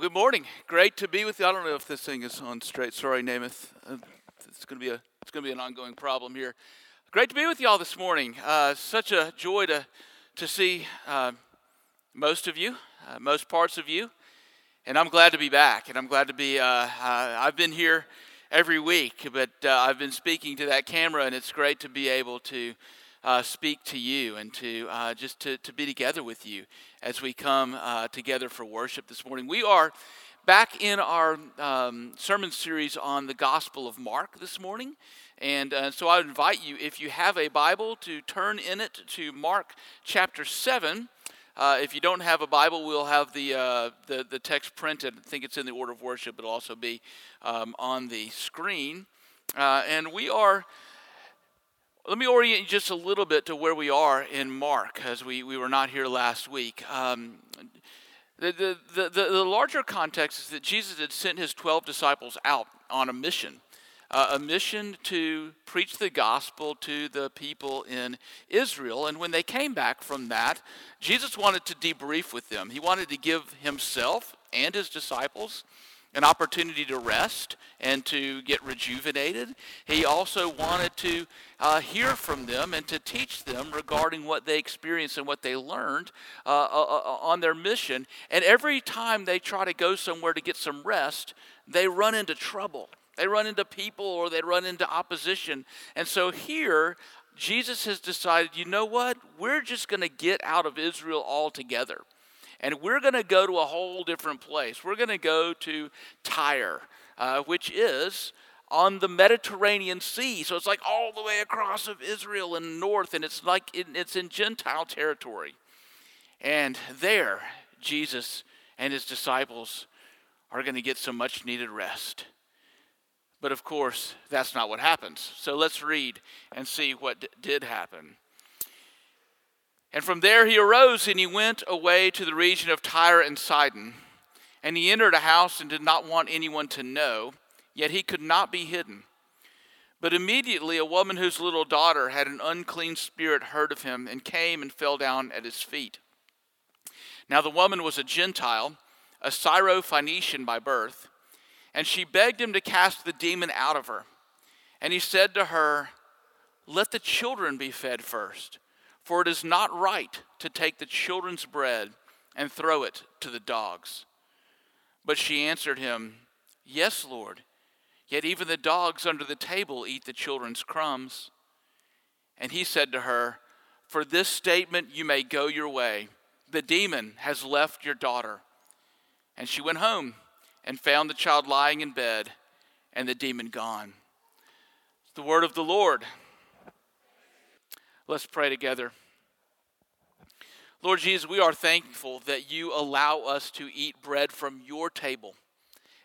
Well, good morning. Great to be with you. I don't know if this thing is on straight. Sorry, Namath. It's going to be an ongoing problem here. Great to be with you all this morning. Such a joy to see most of you, most parts of you, and I'm glad to be back. And I'm glad to be. I've been here every week, but I've been speaking to that camera, and it's great to be able to speak to you and to just to be together with you as we come together for worship this morning. We are back in our sermon series on the Gospel of Mark this morning, and so I would invite you, if you have a Bible, to turn in it to Mark chapter 7. If you don't have a Bible, we'll have the text printed. I think it's in the order of worship. It'll also be on the screen, and we are. Let me orient you just a little bit to where we are in Mark, as we were not here last week. The larger context is that Jesus had sent his 12 disciples out on a mission to preach the gospel to the people in Israel. And when they came back from that, Jesus wanted to debrief with them. He wanted to give himself and his disciples an opportunity to rest and to get rejuvenated. He also wanted to hear from them and to teach them regarding what they experienced and what they learned on their mission. And every time they try to go somewhere to get some rest, they run into trouble. They run into people, or they run into opposition. And so here, Jesus has decided, you know what? We're just going to get out of Israel altogether. And we're going to go to a whole different place. We're going to go to Tyre, which is on the Mediterranean Sea. So it's like all the way across of Israel and north, and it's like it's in Gentile territory. And there, Jesus and his disciples are going to get some much-needed rest. But of course, that's not what happens. So let's read and see what did happen. And from there he arose, and he went away to the region of Tyre and Sidon. And he entered a house and did not want anyone to know, yet he could not be hidden. But immediately a woman whose little daughter had an unclean spirit heard of him, and came and fell down at his feet. Now the woman was a Gentile, a Syrophoenician by birth, and she begged him to cast the demon out of her. And he said to her, "Let the children be fed first. For it is not right to take the children's bread and throw it to the dogs." But she answered him, "Yes, Lord, yet even the dogs under the table eat the children's crumbs." And he said to her, "For this statement you may go your way. The demon has left your daughter." And she went home and found the child lying in bed and the demon gone. The word of the Lord. Let's pray together. Lord Jesus, we are thankful that you allow us to eat bread from your table.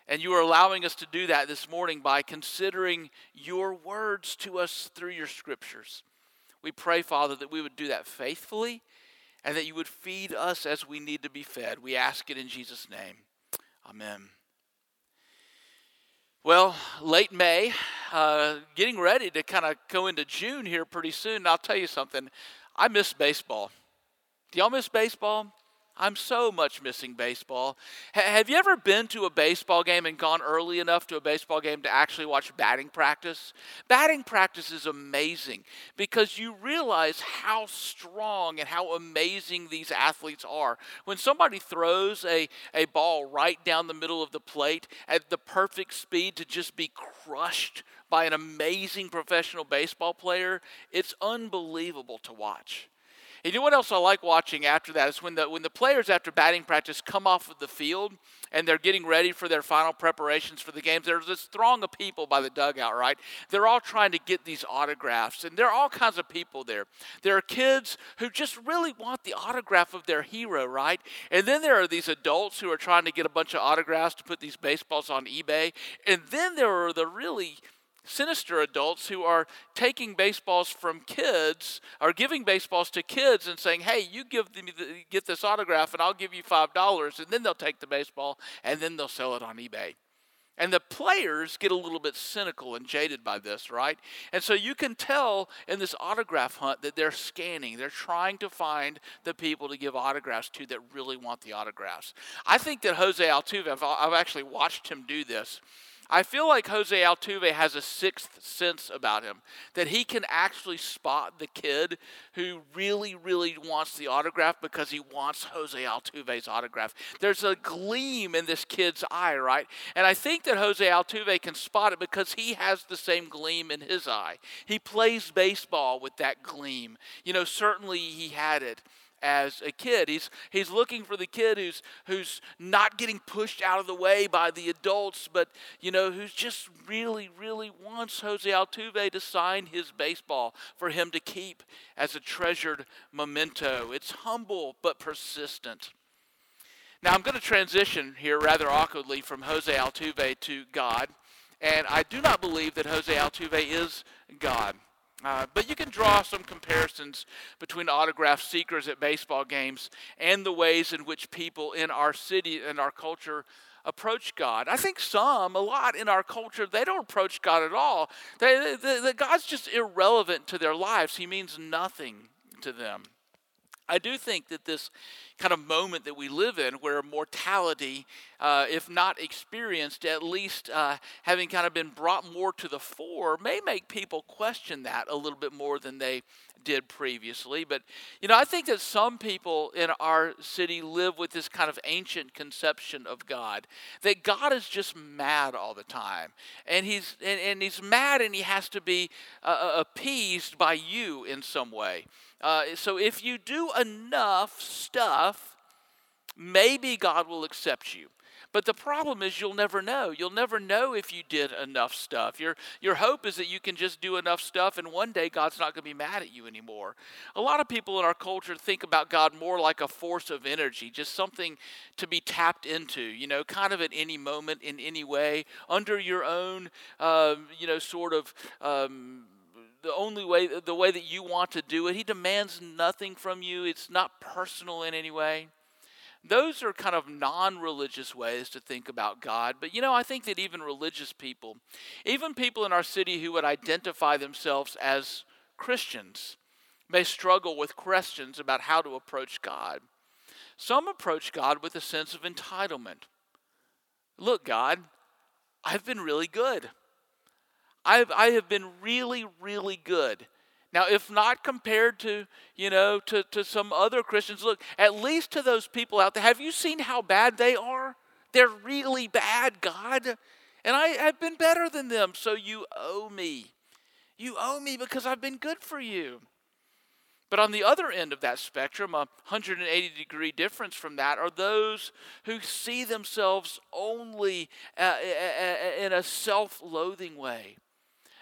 And you are allowing us to do that this morning by considering your words to us through your scriptures. We pray, Father, that we would do that faithfully and that you would feed us as we need to be fed. We ask it in Jesus' name. Amen. Well, late May, getting ready to kind of go into June here pretty soon. And I'll tell you something, I miss baseball. Do y'all miss baseball? I'm so much missing baseball. Have you ever been to a baseball game and gone early enough to a baseball game to actually watch batting practice? Batting practice is amazing because you realize how strong and how amazing these athletes are. When somebody throws a ball right down the middle of the plate at the perfect speed to just be crushed by an amazing professional baseball player, it's unbelievable to watch. And you know what else I like watching after that is when the players after batting practice come off of the field and they're getting ready for their final preparations for the games. There's this throng of people by the dugout, right? They're all trying to get these autographs, and there are all kinds of people there. There are kids who just really want the autograph of their hero, right? And then there are these adults who are trying to get a bunch of autographs to put these baseballs on eBay. And then there are the really sinister adults who are taking baseballs from kids, or giving baseballs to kids and saying, "Hey, you get this autograph and I'll give you $5. And then they'll take the baseball and then they'll sell it on eBay. And the players get a little bit cynical and jaded by this, right? And so you can tell in this autograph hunt that they're scanning. They're trying to find the people to give autographs to that really want the autographs. I think that Jose Altuve, I've actually watched him do this. I feel like Jose Altuve has a sixth sense about him, that he can actually spot the kid who really, really wants the autograph because he wants Jose Altuve's autograph. There's a gleam in this kid's eye, right? And I think that Jose Altuve can spot it because he has the same gleam in his eye. He plays baseball with that gleam. You know, certainly he had it as a kid. He's looking for the kid who's not getting pushed out of the way by the adults, but you know, who's just really, really wants Jose Altuve to sign his baseball for him to keep as a treasured memento. It's humble but persistent. Now I'm going to transition here rather awkwardly from Jose Altuve to God, and I do not believe that Jose Altuve is God. But you can draw some comparisons between autograph seekers at baseball games and the ways in which people in our city and our culture approach God. I think a lot in our culture, they don't approach God at all. God's just irrelevant to their lives. He means nothing to them. I do think that this kind of moment that we live in where mortality, if not experienced, at least having kind of been brought more to the fore, may make people question that a little bit more than they did previously. But, you know, I think that some people in our city live with this kind of ancient conception of God, that God is just mad all the time. And he's mad and he has to be appeased by you in some way. So if you do enough stuff, maybe God will accept you. But the problem is you'll never know. You'll never know if you did enough stuff. Your hope is that you can just do enough stuff and one day God's not going to be mad at you anymore. A lot of people in our culture think about God more like a force of energy, just something to be tapped into, you know, kind of at any moment, in any way, under your own, the way that you want to do it. He demands nothing from you. It's not personal in any way. Those are kind of non-religious ways to think about God. But, you know, I think that even religious people, even people in our city who would identify themselves as Christians, may struggle with questions about how to approach God. Some approach God with a sense of entitlement. Look, God, I've been really good. I have been really, really good. Now, if not compared to, you know, to some other Christians, look, at least to those people out there, have you seen how bad they are? They're really bad, God. And I've been better than them, so you owe me. You owe me because I've been good for you. But on the other end of that spectrum, a 180-degree difference from that, are those who see themselves only in a self-loathing way.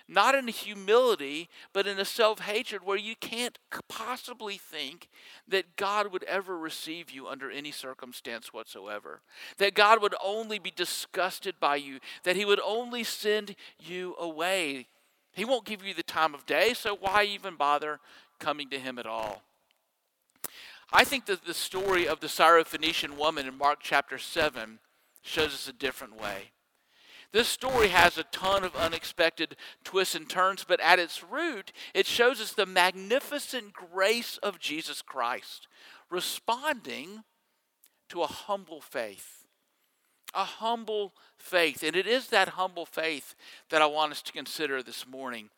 Not in humility, but in a self-hatred where you can't possibly think that God would ever receive you under any circumstance whatsoever. That God would only be disgusted by you. That he would only send you away. He won't give you the time of day, so why even bother coming to him at all? I think that the story of the Syrophoenician woman in Mark chapter 7 shows us a different way. This story has a ton of unexpected twists and turns, but at its root, it shows us the magnificent grace of Jesus Christ, responding to a humble faith. A humble faith. And it is that humble faith that I want us to consider this morning.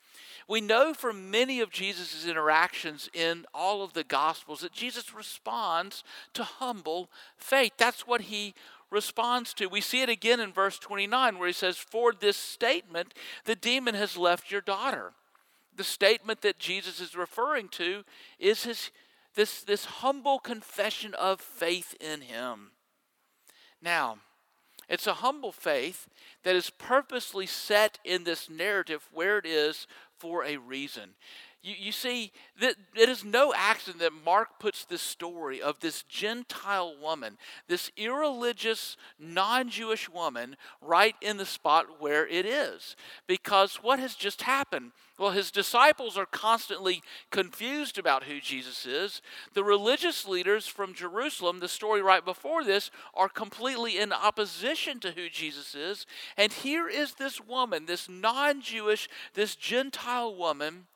We know from many of Jesus' interactions in all of the Gospels that Jesus responds to humble faith. That's what he responds to. We see it again in verse 29 where he says, "For this statement, the demon has left your daughter." The statement that Jesus is referring to is this humble confession of faith in him. Now, it's a humble faith that is purposely set in this narrative where it is for a reason. You see, that it is no accident that Mark puts this story of this Gentile woman, this irreligious, non-Jewish woman, right in the spot where it is. Because what has just happened? Well, his disciples are constantly confused about who Jesus is. The religious leaders from Jerusalem, the story right before this, are completely in opposition to who Jesus is. And here is this woman, this non-Jewish, this Gentile woman,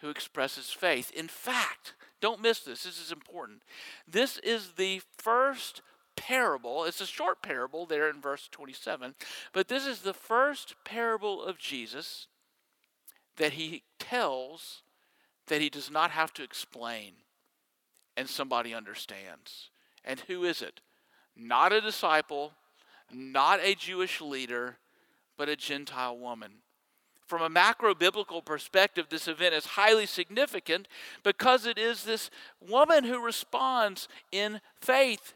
who expresses faith. In fact, don't miss this. This is important. This is the first parable. It's a short parable there in verse 27. But this is the first parable of Jesus that he tells that he does not have to explain and somebody understands. And who is it? Not a disciple, not a Jewish leader, but a Gentile woman. From a macro-biblical perspective, this event is highly significant because it is this woman who responds in faith.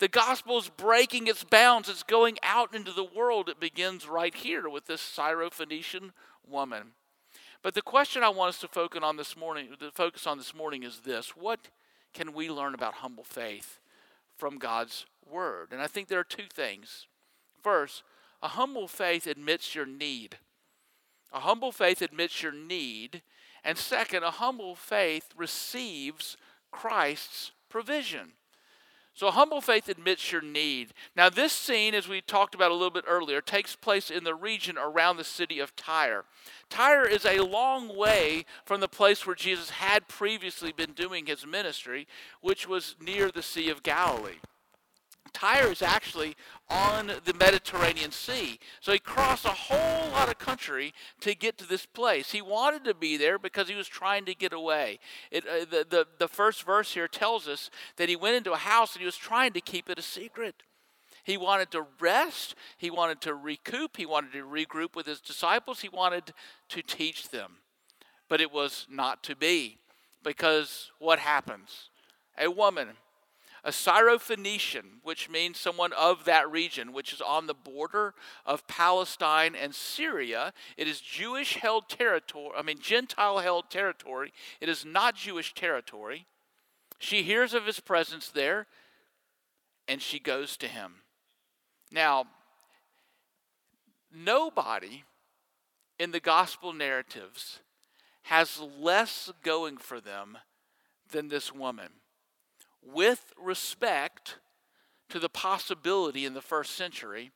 The gospel is breaking its bounds. It's going out into the world. It begins right here with this Syrophoenician woman. But the question I want us to focus on this morning is this: what can we learn about humble faith from God's word? And I think there are two things. First, a humble faith admits your need. A humble faith admits your need. And second, a humble faith receives Christ's provision. So a humble faith admits your need. Now this scene, as we talked about a little bit earlier, takes place in the region around the city of Tyre. Tyre is a long way from the place where Jesus had previously been doing his ministry, which was near the Sea of Galilee. Tyre is actually on the Mediterranean Sea. So he crossed a whole lot of country to get to this place. He wanted to be there because he was trying to get away. The first verse here tells us that he went into a house and he was trying to keep it a secret. He wanted to rest. He wanted to recoup. He wanted to regroup with his disciples. He wanted to teach them. But it was not to be, because what happens? A woman, a Syrophoenician, which means someone of that region, which is on the border of Palestine and Syria. It is Gentile-held territory. It is not Jewish territory. She hears of his presence there, and she goes to him. Now, nobody in the gospel narratives has less going for them than this woman, with respect to the possibility in the first century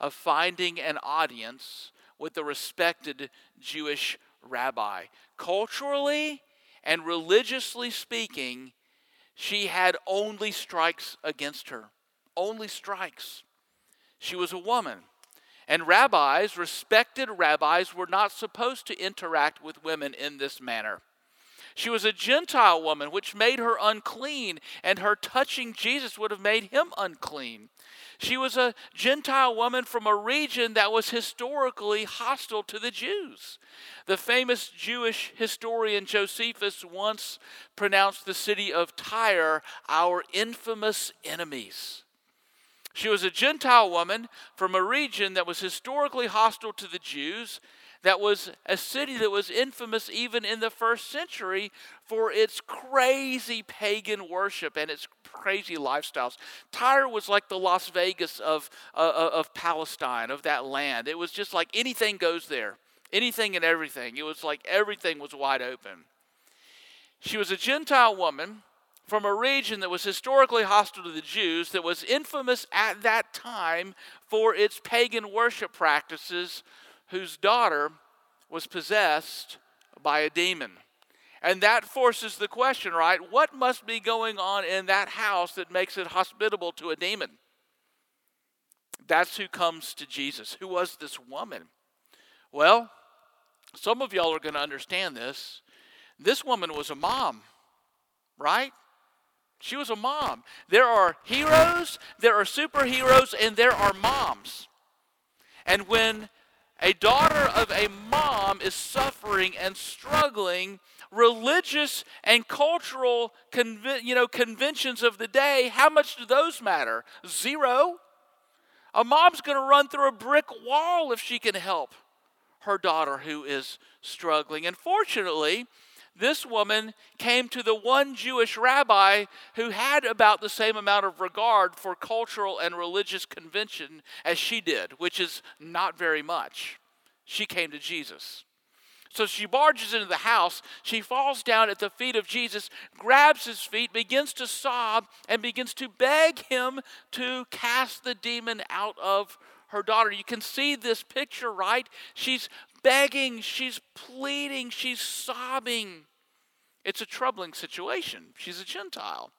of finding an audience with a respected Jewish rabbi. Culturally and religiously speaking, she had only strikes against her. Only strikes. She was a woman. And rabbis, respected rabbis, were not supposed to interact with women in this manner. She was a Gentile woman, which made her unclean, and her touching Jesus would have made him unclean. She was a Gentile woman from a region that was historically hostile to the Jews. The famous Jewish historian Josephus once pronounced the city of Tyre our infamous enemies. She was a Gentile woman from a region that was historically hostile to the Jews. That was a city that was infamous even in the first century for its crazy pagan worship and its crazy lifestyles. Tyre was like the Las Vegas of Palestine, of that land. It was just like anything goes there, anything and everything. It was like everything was wide open. She was a Gentile woman from a region that was historically hostile to the Jews, that was infamous at that time for its pagan worship practices, whose daughter was possessed by a demon. And that forces the question, right? What must be going on in that house that makes it hospitable to a demon? That's who comes to Jesus. Who was this woman? Well, some of y'all are going to understand this. This woman was a mom, right? She was a mom. There are heroes, there are superheroes, and there are moms. And when a daughter of a mom is suffering and struggling, religious and cultural conventions of the day, how much do those matter? Zero. A mom's going to run through a brick wall if she can help her daughter who is struggling. And fortunately, this woman came to the one Jewish rabbi who had about the same amount of regard for cultural and religious convention as she did, which is not very much. She came to Jesus. So she barges into the house, she falls down at the feet of Jesus, grabs his feet, begins to sob, and begins to beg him to cast the demon out of her daughter. You can see this picture, right? She's begging, she's pleading, she's sobbing. It's a troubling situation. She's a Gentile.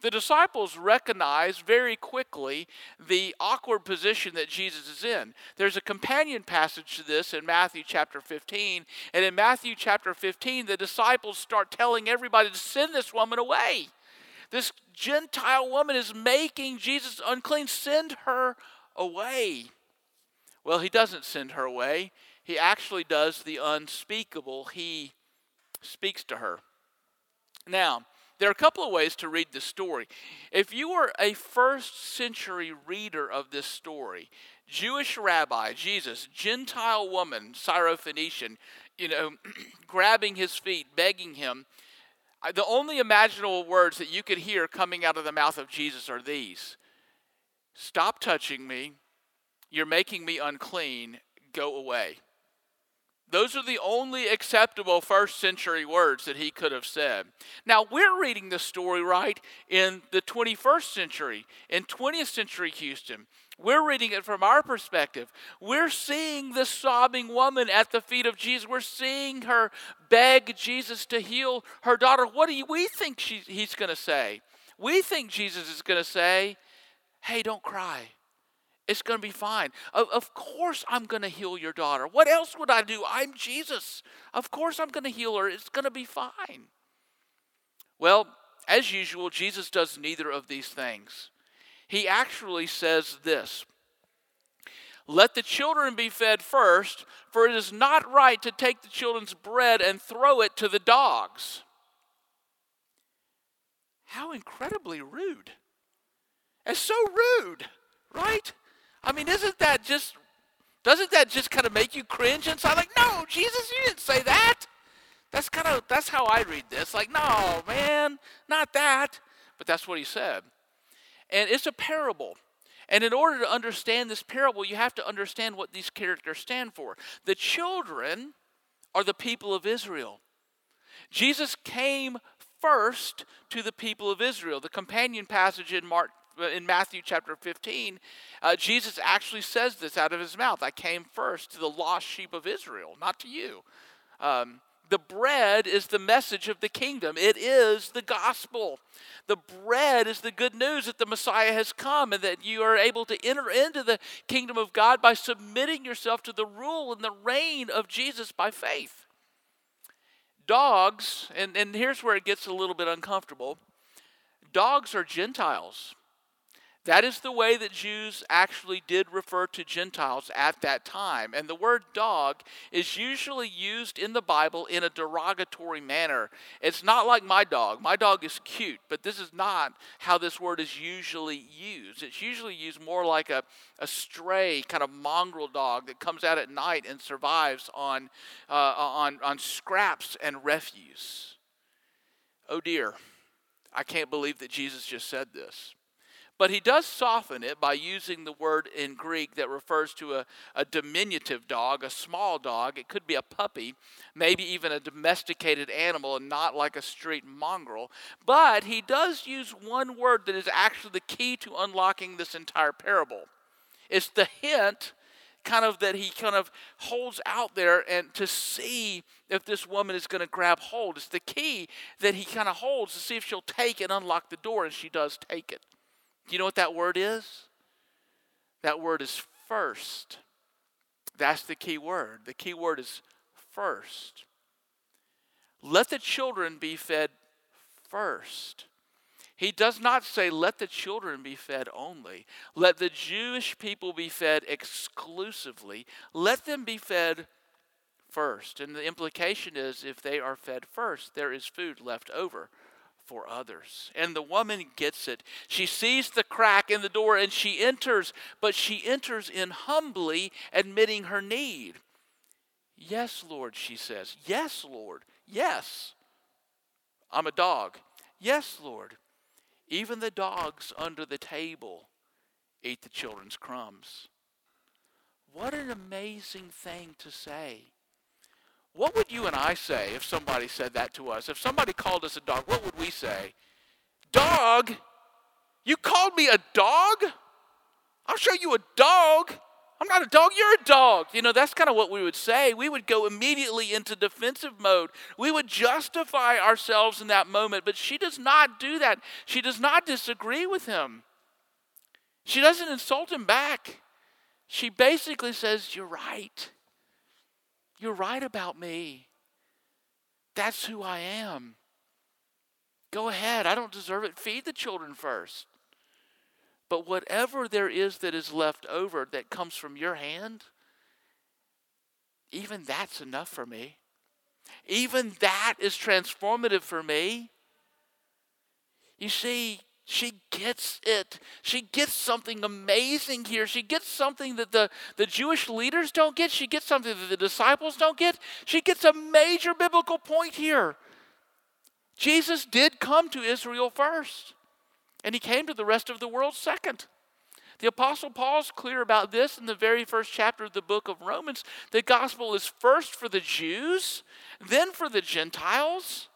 The disciples recognize very quickly the awkward position that Jesus is in. There's a companion passage to this in Matthew chapter 15. And in Matthew chapter 15, the disciples start telling everybody to send this woman away. This Gentile woman is making Jesus unclean. Send her away. Well, he doesn't send her away. He actually does the unspeakable. He speaks to her. Now, there are a couple of ways to read this story. If you were a first century reader of this story, Jewish rabbi, Jesus, Gentile woman, Syrophoenician, grabbing his feet, begging him, the only imaginable words that you could hear coming out of the mouth of Jesus are these: "Stop touching me. You're making me unclean. Go away." Those are the only acceptable first century words that he could have said. Now, we're reading this story right in the 21st century, in 20th century Houston. We're reading it from our perspective. We're seeing this sobbing woman at the feet of Jesus. We're seeing her beg Jesus to heal her daughter. What do we think he's going to say? We think Jesus is going to say, "Hey, don't cry. It's going to be fine. Of course I'm going to heal your daughter. What else would I do? I'm Jesus. Of course I'm going to heal her. It's going to be fine." Well, as usual, Jesus does neither of these things. He actually says this: "Let the children be fed first, for it is not right to take the children's bread and throw it to the dogs." How incredibly rude. It's so rude, right? I mean, doesn't that just kind of make you cringe inside? Like, no, Jesus, you didn't say that. That's how I read this. Like, no, man, not that. But that's what he said. And it's a parable. And in order to understand this parable, you have to understand what these characters stand for. The children are the people of Israel. Jesus came first to the people of Israel. The companion passage in Matthew chapter 15, Jesus actually says this out of his mouth: "I came first to the lost sheep of Israel, not to you." The bread is the message of the kingdom. It is the gospel. The bread is the good news that the Messiah has come and that you are able to enter into the kingdom of God by submitting yourself to the rule and the reign of Jesus by faith. Dogs, and here's where it gets a little bit uncomfortable, dogs are Gentiles. That is the way that Jews actually did refer to Gentiles at that time. And the word dog is usually used in the Bible in a derogatory manner. It's not like my dog. My dog is cute, but this is not how this word is usually used. It's usually used more like a stray kind of mongrel dog that comes out at night and survives on scraps and refuse. Oh dear, I can't believe that Jesus just said this. But he does soften it by using the word in Greek that refers to a diminutive dog, a small dog. It could be a puppy, maybe even a domesticated animal and not like a street mongrel. But he does use one word that is actually the key to unlocking this entire parable. It's the hint kind of that he kind of holds out there and to see if this woman is going to grab hold. It's the key that he kind of holds to see if she'll take and unlock the door, and she does take it. You know what that word is? That word is first. That's the key word. The key word is first. Let the children be fed first. He does not say, let the children be fed only. Let the Jewish people be fed exclusively. Let them be fed first. And the implication is, if they are fed first, there is food left over for others. And the woman gets it. She sees the crack in the door and she enters, but she enters in humbly, admitting her need. Yes, Lord, she says. Yes, Lord. Yes. I'm a dog. Yes, Lord. Even the dogs under the table ate the children's crumbs. What an amazing thing to say. What would you and I say if somebody said that to us? If somebody called us a dog, what would we say? Dog? You called me a dog? I'll show you a dog. I'm not a dog, you're a dog. You know, that's kind of what we would say. We would go immediately into defensive mode. We would justify ourselves in that moment, but she does not do that. She does not disagree with him. She doesn't insult him back. She basically says, you're right. You're right about me. That's who I am. Go ahead, I don't deserve it. Feed the children first. But whatever there is that is left over that comes from your hand, even that's enough for me. Even that is transformative for me. You see, she gets it. She gets something amazing here. She gets something that the Jewish leaders don't get. She gets something that the disciples don't get. She gets a major biblical point here. Jesus did come to Israel first. And he came to the rest of the world second. The Apostle Paul's clear about this in the very first chapter of the book of Romans. The gospel is first for the Jews, then for the Gentiles.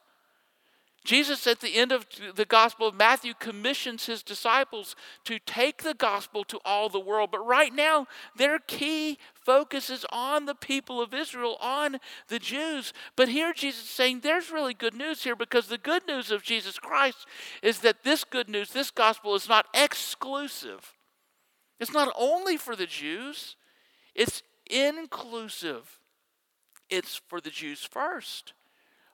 Jesus, at the end of the gospel of Matthew, commissions his disciples to take the gospel to all the world. But right now, their key focus is on the people of Israel, on the Jews. But here Jesus is saying there's really good news here, because the good news of Jesus Christ is that this good news, this gospel, is not exclusive. It's not only for the Jews. It's inclusive. It's for the Jews first,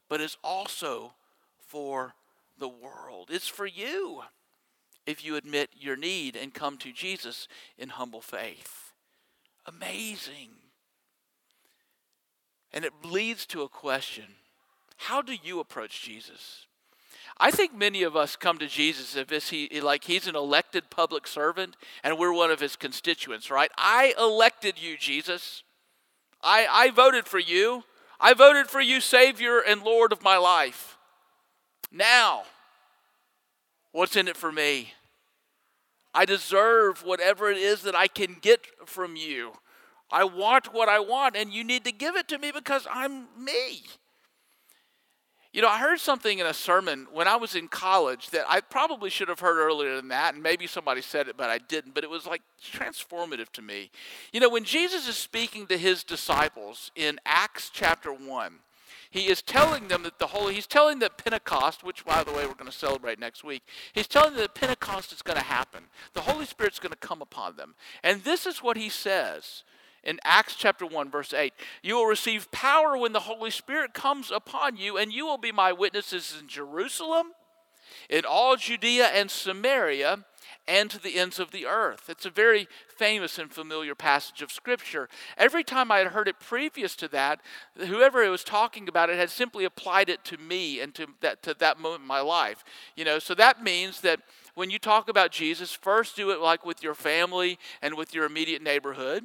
but it's also for the world. It's for you if you admit your need and come to Jesus in humble faith. Amazing. And it leads to a question. How do you approach Jesus? I think many of us come to Jesus as like he's an elected public servant and we're one of his constituents, right? I elected you, Jesus. I voted for you. I voted for you, Savior and Lord of my life. Now, what's in it for me? I deserve whatever it is that I can get from you. I want what I want, and you need to give it to me because I'm me. You know, I heard something in a sermon when I was in college that I probably should have heard earlier than that, and maybe somebody said it, but I didn't. But it was like transformative to me. You know, when Jesus is speaking to his disciples in Acts chapter 1, he is telling them that he's telling that Pentecost, which by the way we're going to celebrate next week, he's telling them that Pentecost is going to happen. The Holy Spirit's going to come upon them. And this is what he says in Acts chapter 1, verse 8. You will receive power when the Holy Spirit comes upon you, and you will be my witnesses in Jerusalem, in all Judea and Samaria, and to the ends of the earth. It's a very famous and familiar passage of Scripture. Every time I had heard it previous to that, whoever was talking about it had simply applied it to me and to that moment in my life. You know, so that means that when you talk about Jesus, first do it like with your family and with your immediate neighborhood,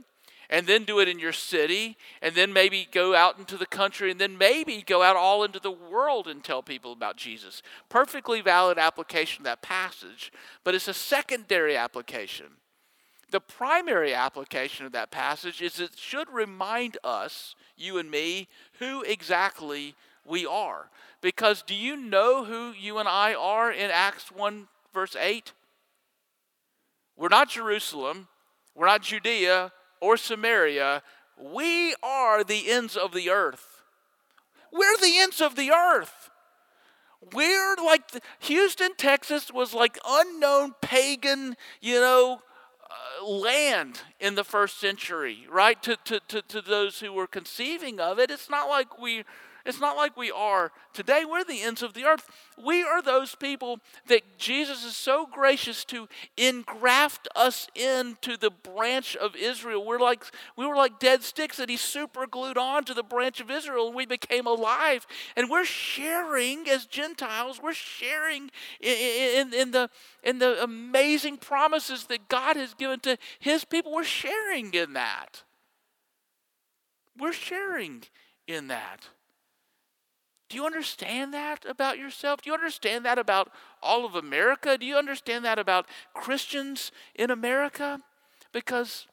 and then do it in your city, and then maybe go out into the country, and then maybe go out all into the world and tell people about Jesus. Perfectly valid application of that passage, but it's a secondary application. The primary application of that passage is it should remind us, you and me, who exactly we are. Because do you know who you and I are in Acts 1, verse 8? We're not Jerusalem, we're not Judea, or Samaria, we are the ends of the earth. We're the ends of the earth. We're like, Houston, Texas was like unknown pagan, land in the first century, right? To those who were conceiving of it, it's not like we are today. We're the ends of the earth. We are those people that Jesus is so gracious to engraft us into the branch of Israel. We were like dead sticks that he super glued on to the branch of Israel, and we became alive. And we're sharing as Gentiles. We're sharing in the amazing promises that God has given to his people. We're sharing in that. We're sharing in that. Do you understand that about yourself? Do you understand that about all of America? Do you understand that about Christians in America? Because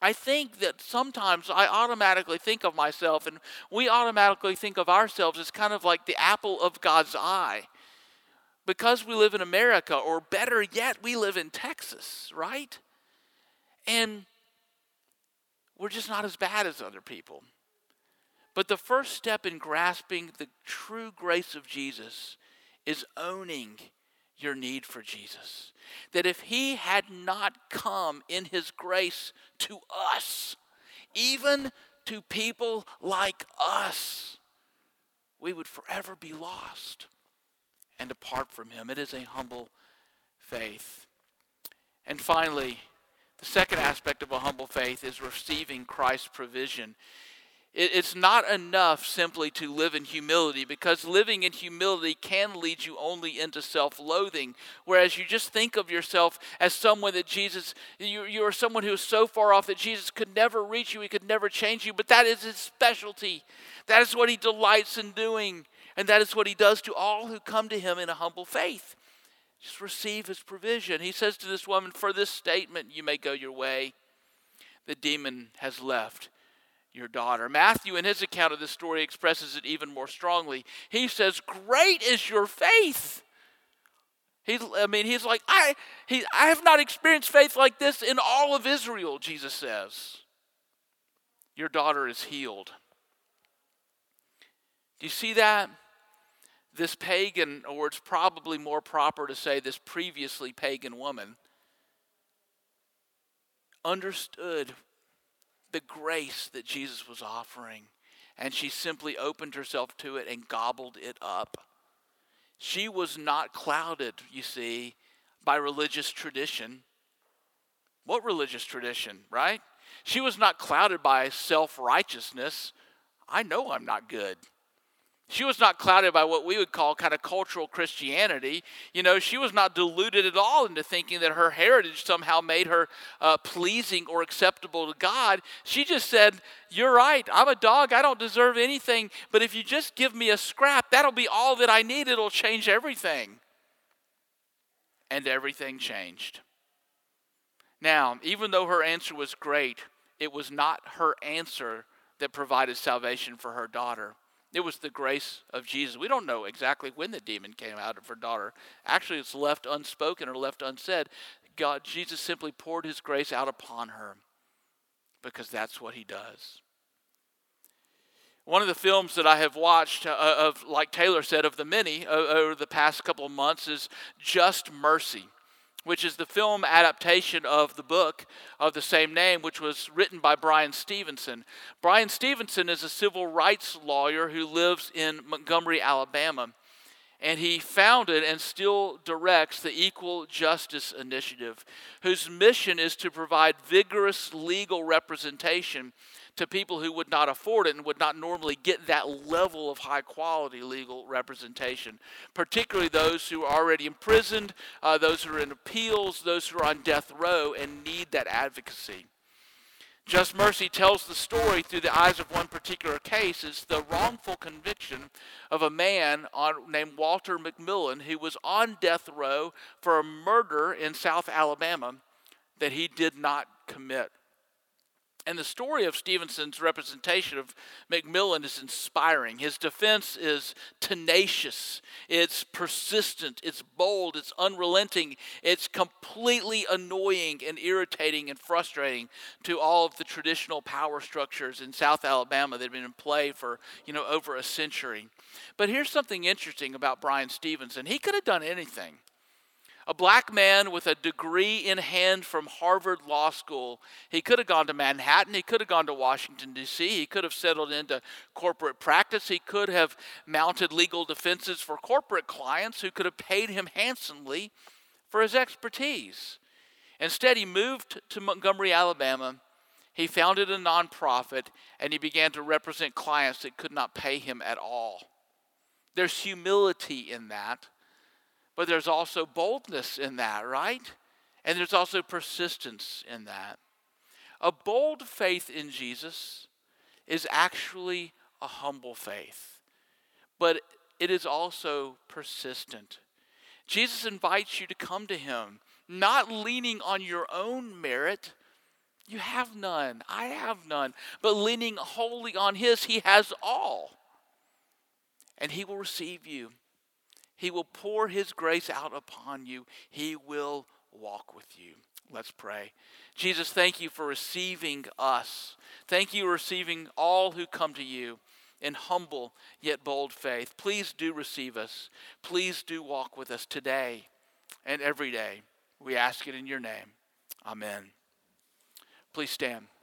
I think that sometimes I automatically think of myself, and we automatically think of ourselves as kind of like the apple of God's eye. Because we live in America, or better yet, we live in Texas, right? And we're just not as bad as other people. But the first step in grasping the true grace of Jesus is owning your need for Jesus. That if he had not come in his grace to us, even to people like us, we would forever be lost and apart from him. It is a humble faith. And finally, the second aspect of a humble faith is receiving Christ's provision. It's not enough simply to live in humility, because living in humility can lead you only into self-loathing. Whereas you just think of yourself as someone that you are someone who is so far off that Jesus could never reach you, he could never change you, but that is his specialty. That is what he delights in doing, and that is what he does to all who come to him in a humble faith. Just receive his provision. He says to this woman, "For this statement you may go your way. The demon has left your daughter." Matthew, in his account of this story, expresses it even more strongly. He says, "Great is your faith." He's like, I have not experienced faith like this in all of Israel, Jesus says. Your daughter is healed. Do you see that? This pagan, or it's probably more proper to say this previously pagan woman, understood the grace that Jesus was offering, and she simply opened herself to it and gobbled it up. She was not clouded, you see, by religious tradition. What religious tradition, right? She was not clouded by self-righteousness. I know I'm not good. She was not clouded by what we would call kind of cultural Christianity. You know, she was not deluded at all into thinking that her heritage somehow made her pleasing or acceptable to God. She just said, "You're right, I'm a dog, I don't deserve anything, but if you just give me a scrap, that'll be all that I need, it'll change everything." And everything changed. Now, even though her answer was great, it was not her answer that provided salvation for her daughter. It was the grace of Jesus. We don't know exactly when the demon came out of her daughter. Actually, it's left unspoken or left unsaid. Jesus simply poured his grace out upon her, because that's what he does. One of the films that I have watched, of, like Taylor said, of the many over the past couple of months, is Just Mercy, which is the film adaptation of the book of the same name, which was written by Brian Stevenson. Brian Stevenson is a civil rights lawyer who lives in Montgomery, Alabama, and he founded and still directs the Equal Justice Initiative, whose mission is to provide vigorous legal representation to people who would not afford it and would not normally get that level of high-quality legal representation, particularly those who are already imprisoned, those who are in appeals, those who are on death row and need that advocacy. Just Mercy tells the story through the eyes of one particular case. It's the wrongful conviction of a man named Walter McMillan, who was on death row for a murder in South Alabama that he did not commit. And the story of Stevenson's representation of McMillan is inspiring. His defense is tenacious, it's persistent, it's bold, it's unrelenting, it's completely annoying and irritating and frustrating to all of the traditional power structures in South Alabama that have been in play for, over a century. But here's something interesting about Brian Stevenson. He could have done anything. A black man with a degree in hand from Harvard Law School. He could have gone to Manhattan. He could have gone to Washington, D.C. He could have settled into corporate practice. He could have mounted legal defenses for corporate clients who could have paid him handsomely for his expertise. Instead, he moved to Montgomery, Alabama. He founded a nonprofit, and he began to represent clients that could not pay him at all. There's humility in that. But there's also boldness in that, right? And there's also persistence in that. A bold faith in Jesus is actually a humble faith, but it is also persistent. Jesus invites you to come to him, not leaning on your own merit. You have none, I have none, but leaning wholly on his. He has all, and he will receive you. He will pour his grace out upon you. He will walk with you. Let's pray. Jesus, thank you for receiving us. Thank you for receiving all who come to you in humble yet bold faith. Please do receive us. Please do walk with us today and every day. We ask it in your name. Amen. Please stand.